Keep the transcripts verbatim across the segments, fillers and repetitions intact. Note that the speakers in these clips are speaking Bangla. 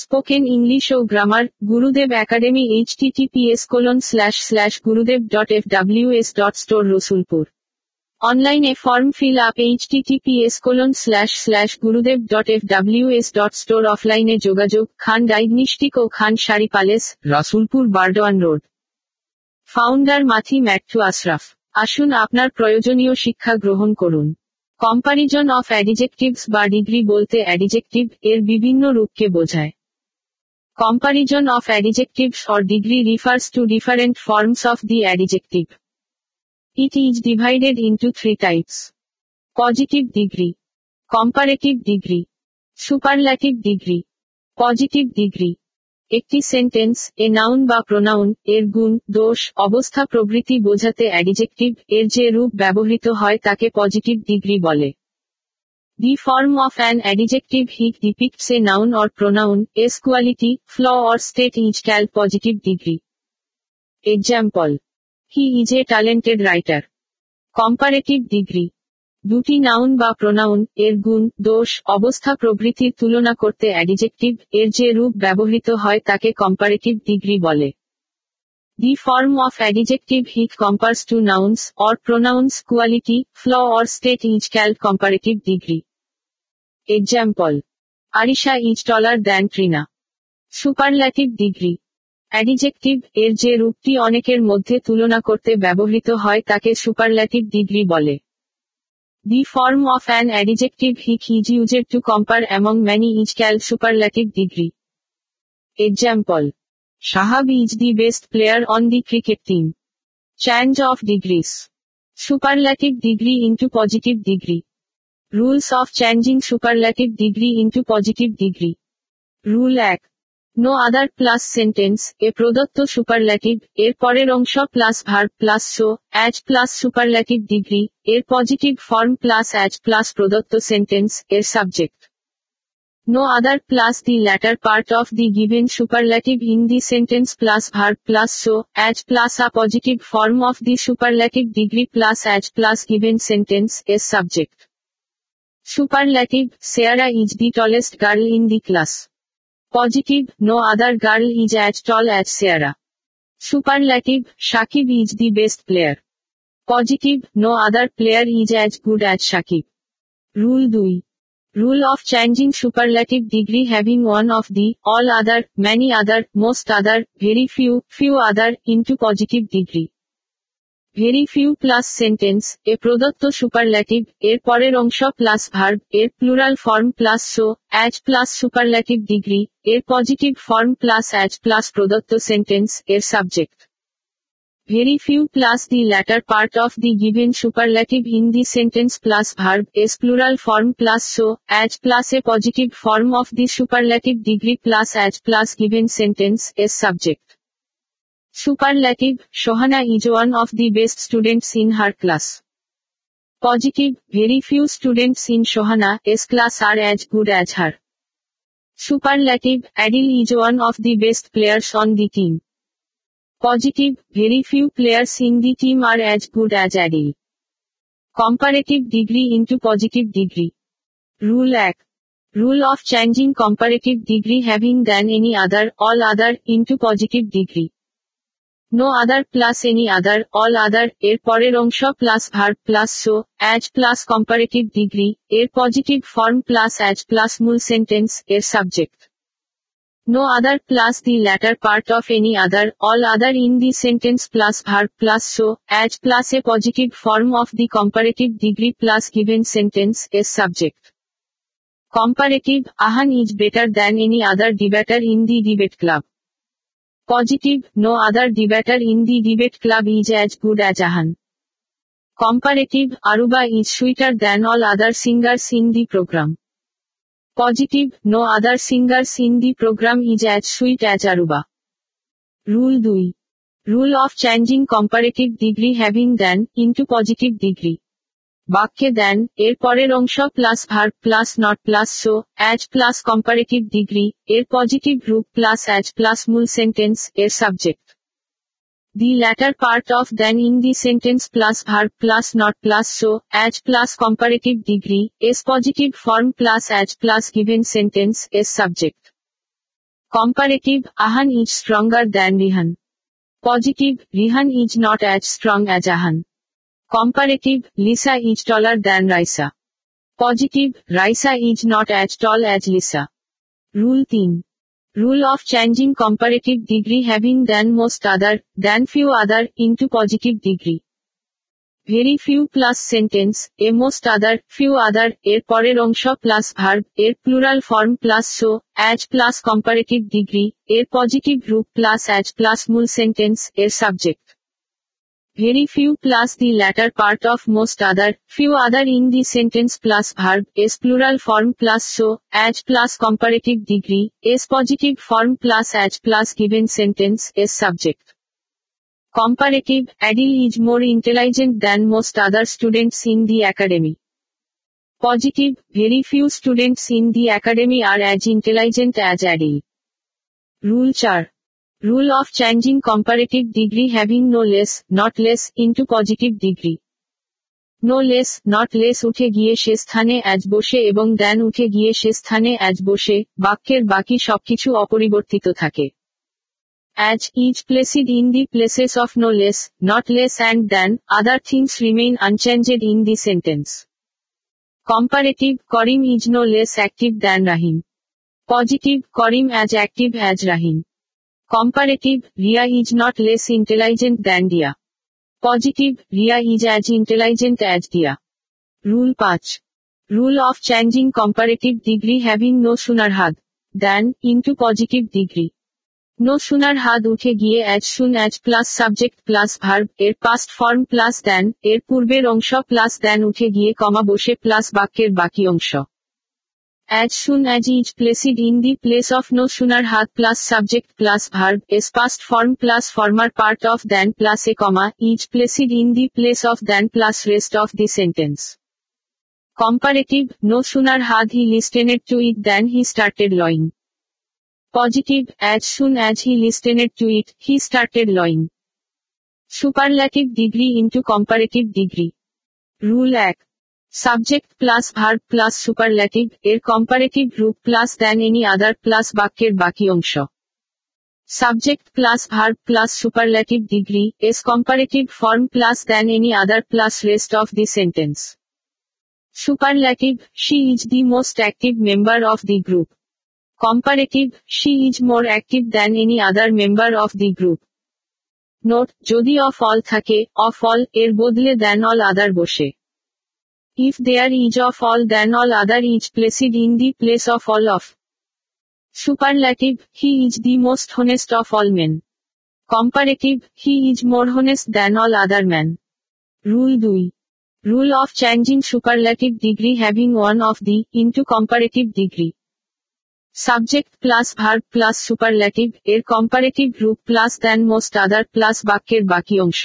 স্পোকেন ইংলিশ ও grammar Gurudev academy H T T P S colon slash slash Gurudev dot F W S dot store Rasulpur. অনলাইনে form fill up H T T P S colon slash slash Gurudev dot F W S dot store. অফলাইনে যোগাযোগ খান ডায়াগনস্টিক ও Khan sari palace, Rasulpur Burdwan road. Founder মাথি ম্যাথিউ আশরাফ। আসুন আপনার প্রয়োজনীয় শিক্ষা গ্রহণ করুন। কম্পারিজন অফ অ্যাডিজেকটিভস বা ডিগ্রি বলতে অ্যাডিজেকটিভ এর বিভিন্ন রূপকে বোঝায়। Comparison of adjectives or degree refers to different forms of the adjective. It is divided into three types. Positive degree, comparative degree, superlative degree. Positive degree. একটি সেন্টেন্স, এ নাউন বা প্রোনাউন, এর গুণ, দোষ, অবস্থা প্রভৃতি বোঝাতে অ্যাডিজেকটিভ এর যে রূপ ব্যবহৃত হয় তাকে পজিটিভ ডিগ্রি বলে। The form of an adjective he depicts a noun or pronoun, its quality, flaw or state is called positive degree. Example. He is a talented writer. Comparative degree. দুটি নাউন বা প্রোনাউন, এর গুণ, দোষ, অবস্থা প্রভৃতির তুলনা করতে অ্যাডিজেকটিভ এর যে রূপ ব্যবহৃত হয় তাকে কম্পারেটিভ ডিগ্রি বলে। The form of adjective it compares to nouns or pronouns, quality, flaw or state is called comparative degree. Example. Arisha is taller than Trina. Superlative degree. Adjective এর যে রূপটি অনেকের মধ্যে তুলনা করতে ব্যবহৃত হয় তাকে সুপারল্যাটিভ ডিগ্রি বলে। The form of an adjective he is used to compare among many is called superlative degree. Example. Shahab is the best player on the cricket team. Change of degrees. Superlative degree into positive degree. Rules of changing superlative degree into positive degree. Rule এক. No other plus sentence, এ প্রদত্ত সুপারল্যাটিভ এর পরের অংশ plus verb plus so as plus superlative degree এর positive form plus as plus প্রদত্ত সেন্টেন্স এর subject. No other plus the latter part of the given superlative in the sentence plus verb plus so as plus a positive form of the superlative degree plus as plus given sentence as subject. Superlative. Saira is the tallest girl in the class. Positive. No other girl is as tall as Saira. Superlative. Shakib is the best player. Positive. No other player is as good as Shakib. Rule two. Rule of changing superlative degree having one of the, all other, many other, most other, very few, few other, into positive degree. Very few plus sentence, এ প্রদত্ত সুপারল্যাটিভ এর পরের অংশ প্লাস ভার্ব এর plural form plus so as plus superlative degree এর positive form plus as plus প্রদত্ত সেন্টেন্স এর subject. Very few plus the latter part of the given superlative in the sentence plus verb as plural form plus so as plus a positive form of the superlative degree plus as plus given sentence as subject. Superlative. Shohana is one of the best students in her class. Positive. Very few students in Shohana's class are as good as her. Superlative. Adil is one of the best players on the team. Positive. Very few players in the team are as good as Adil. Comparative degree into positive degree. Rule one. Rule of changing comparative degree having than any other, all other, into positive degree. No other plus any other, all other, এর পরের অংশ plus verb plus so as plus comparative degree এর positive form plus as plus মূল সেন্টেন্স এর subject. No other plus the latter part of any other, all other in the sentence plus verb plus so as plus a positive form of the comparative degree plus given sentence as subject. Comparative. Ahan is better than any other debater in the debate club. Positive. No other debater in the debate club is as good as Ahan. Comparative. Aruba is sweeter than all other singers in the program. Positive. No other singers in the program is as sweet as Aruba. Rule two. Rule of changing comparative degree having than into positive degree. বাক্যে দেন এর পরের অংশ plus verb plus not plus so as plus comparative degree এর পজিটিভ রূপ প্লাস অ্যাজ প্লাস মূল সেন্টেন্স এর subject. The latter part of than in the sentence plus verb plus not plus so as plus comparative degree is positive form plus as plus given sentence is subject. Comparative, Ahan is stronger than Rihan. Positive, Rihan is not as strong as Ahan. Comparative, Lisa is taller than Raisa. Positive, Raisa is not as tall as Lisa. Rule three. Rule of changing comparative degree having than most other, than few other, into positive degree. Very few plus sentence, a most other, few other, এর পরের অংশ plus verb, এর plural form plus so, as plus comparative degree, এর positive রূপ plus as plus মূল sentence, এর subject. Very few plus the latter part of most other, few other in the sentence plus verb, is plural form plus so, as plus comparative degree, is positive form plus as plus given sentence, is subject. Comparative, Adil is more intelligent than most other students in the academy. Positive, very few students in the academy are as intelligent as Adil. Rule four. Rule of changing comparative degree having no less, not less, into positive degree. No less, not less উঠে গিয়ে সে স্থানে আজ বসে এবং than উঠে গিয়ে সে স্থানে আজ বসে, বাক্যের বাকি সবকিছু অপরিবর্তিত থাকে। As each placed in the places of no less, not less and than, other things remain unchanged in the sentence. Comparative, Karim is no less active than Rahim. Positive, Karim as active as Rahim. Comparative, Ria is not less intelligent than Dia. Positive, Ria is as intelligent as Dia. Rule five. Rule of changing comparative degree having no sooner had than into positive degree. No sooner had উঠে গিয়ে as soon as plus subject plus verb, এর past form plus than, এর পূর্বের অংশ plus than উঠে গিয়ে কমা বসে plus বাক্যের বাকি অংশ। As soon as is placed in the place of no sooner had plus subject plus verb is past form plus former part of than plus a comma is placed in the place of than plus rest of the sentence. Comparative, no sooner had he listened to it than he started lying. Positive, as soon as he listened to it, he started lying. Superlative degree into comparative degree. Rule eight. Subject plus verb plus superlative, এর comparative রূপ plus than any other plus বাক্যের বাকি অংশ। Subject plus verb plus superlative degree, is comparative form plus than any other plus rest of the sentence. Superlative, she is the most active member of the group. Comparative, she is more active than any other member of the group. Note, যদি of all থাকে, of all, এর বদলে than all other বসে। If there is of all than all other is placed in the place of all of. Superlative, he is the most honest of all men. Comparative, he is more honest than all other men. Rule two. Rule of changing superlative degree having one of the, into comparative degree. Subject plus verb plus superlative, এর comparative রূপ plus than most other plus বাক্যের বাকি অংশ।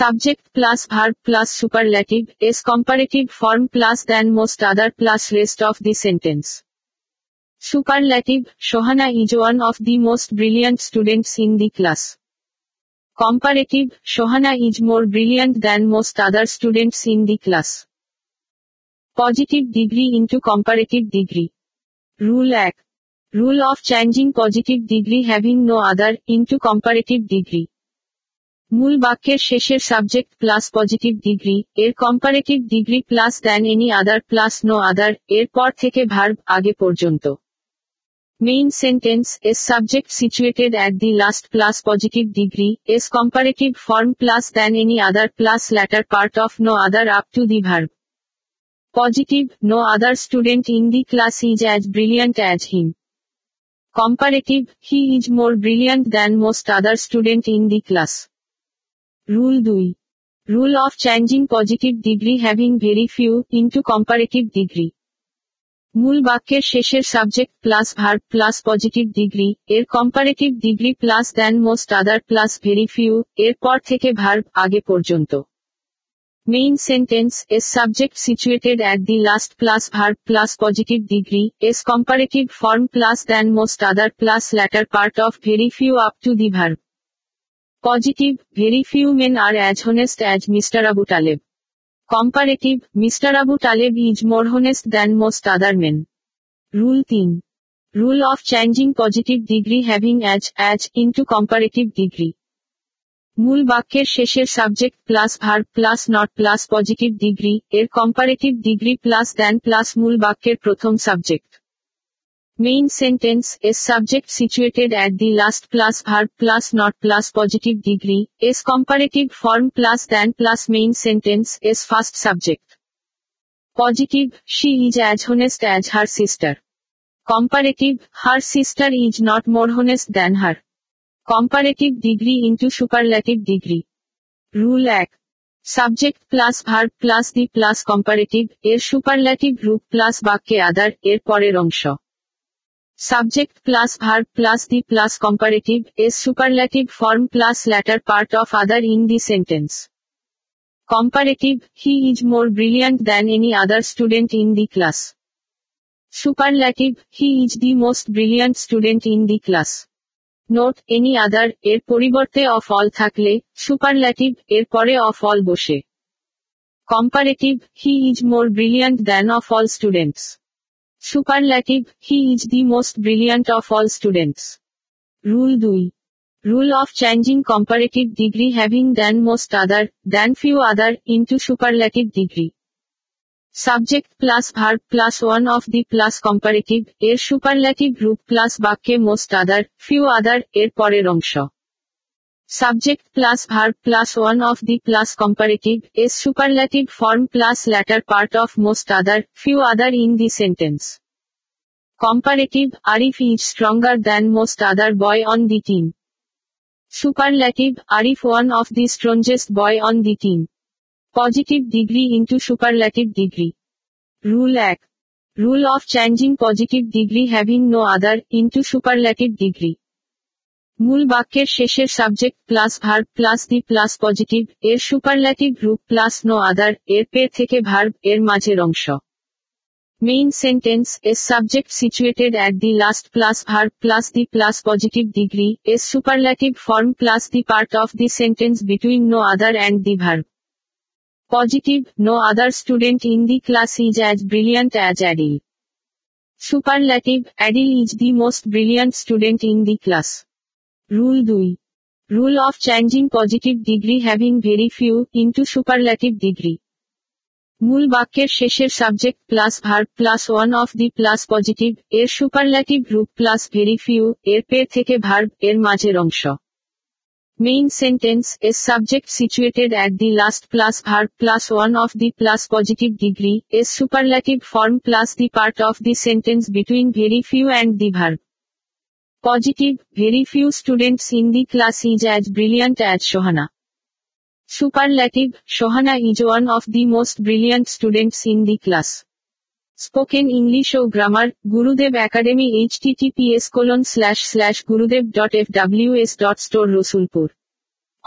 Subject plus verb plus superlative, is comparative form plus than most other plus rest of the sentence. Superlative, Shohana is one of the most brilliant students in the class. Comparative, Shohana is more brilliant than most other students in the class. Positive degree into comparative degree. Rule eight. Rule of changing positive degree having no other, into comparative degree. মূল বাক্যের শেষের সাবজেক্ট প্লাস পজিটিভ ডিগ্রি, এর comparative degree plus than any other plus no other, এর পর থেকে ভার্ব আগে পর্যন্ত। Main sentence S subject situated at the last plus positive degree, S comparative form plus than any other plus latter part of no other up to the verb. Positive, no other student in the class is as brilliant as him. Comparative, he is more brilliant than most other student in the class. Rule two. Rule of changing positive degree having very few, into comparative degree. মূল বাক্যের শেষের subject plus verb plus positive degree, এর comparative degree plus than most other plus very few, এর পর থেকে verb আগে পর্যন্ত। Main sentence S subject situated at the last plus verb plus positive degree, S comparative form plus than most other plus latter part of very few up to the verb. Positive, very few men are as honest as Mister Abu Talib. Comparative, Mister Abu Talib is more honest than most other men. Rule three. Rule of changing positive degree having as, as, into comparative degree. মূল বাক্যের শেষের subject plus verb plus not plus positive degree এর comparative degree plus than plus মূল বাক্যের প্রথম subject. Main sentence S subject situated at the last plus verb plus not plus positive degree S comparative form plus than plus main sentence S first subject. Positive she is as honest as her sister. Comparative her sister is not more honest than her. Comparative degree into superlative degree. Rule এক, subject plus verb plus the plus comparative এর সুপারলেটিভ রূপ প্লাস বাক্যে আদার এর পরের অংশ। Subject plus verb plus the plus comparative এর superlative form plus latter part of other in the sentence. Comparative he is more brilliant than any other student in the class. Superlative he is the most brilliant student in the class. Note, any other এর পরিবর্তে অফ অল থাকলে সুপারলেটিভ এর পরে অফ অল বসে। Comparative he is more brilliant than of all students. Superlative he is the most brilliant of all students. Rule দুই, rule of changing comparative degree having than most other than few other into superlative degree. Subject plus verb plus one of the plus comparative এর সুপারলেটিভ রূপ প্লাস বাক্যে মোস্ট আদার ফিউ আদার এর পরের অংশ। Subject plus verb plus one of the plus comparative এর superlative form plus latter part of most other few other in the sentence. Comparative Arif is stronger than most other boy on the team. Superlative Arif one of the strongest boy on the team. Positive degree into superlative degree. Rule এক, rule of changing positive degree having no other into superlative degree. মূল বাক্যের শেষের subject plus verb plus the plus positive এর সুপারলেটিভ রূপ প্লাস নো আদার এর পের থেকে ভার্ব এর মাঝের অংশ। Main sentence S subject situated at the last plus verb plus the plus positive degree S superlative form plus the part of the sentence between no other and the verb. Positive no other student in the class is as brilliant as Adil. Superlative Adil is the most brilliant student in the class. Rule দুই, rule of changing positive degree having very few into superlative degree. মূল বাক্যের শেষের subject plus verb plus one of the plus positive এর সুপারলেটিভ রূপ প্লাস ভেরি ফিউ এর পের থেকে ভার্ব এর মাঝের অংশ। Main sentence S subject situated at the last plus verb plus one of the plus positive degree S superlative form plus the part of the sentence between very few and the verb. Positive very few students in the class is as brilliant as Sohana. Superlative Sohana is one of the most brilliant students in the class. Spoken English ও grammar Gurudev academy HTTPS colon slash slash Gurudev dot F W S dot store Rasulpur.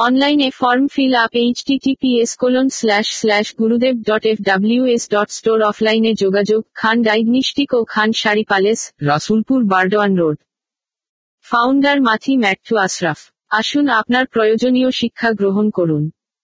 অনলাইনে form fill up HTTPS colon slash slash Gurudev dot F W S dot store. অফলাইনে যোগাযোগ খান ডায়াগনস্টিক ও Khan sari palace, Rasulpur Burdwan road. Founder মাথি ম্যাথিউ আশরাফ। আসুন আপনার প্রয়োজনীয় শিক্ষা গ্রহণ করুন।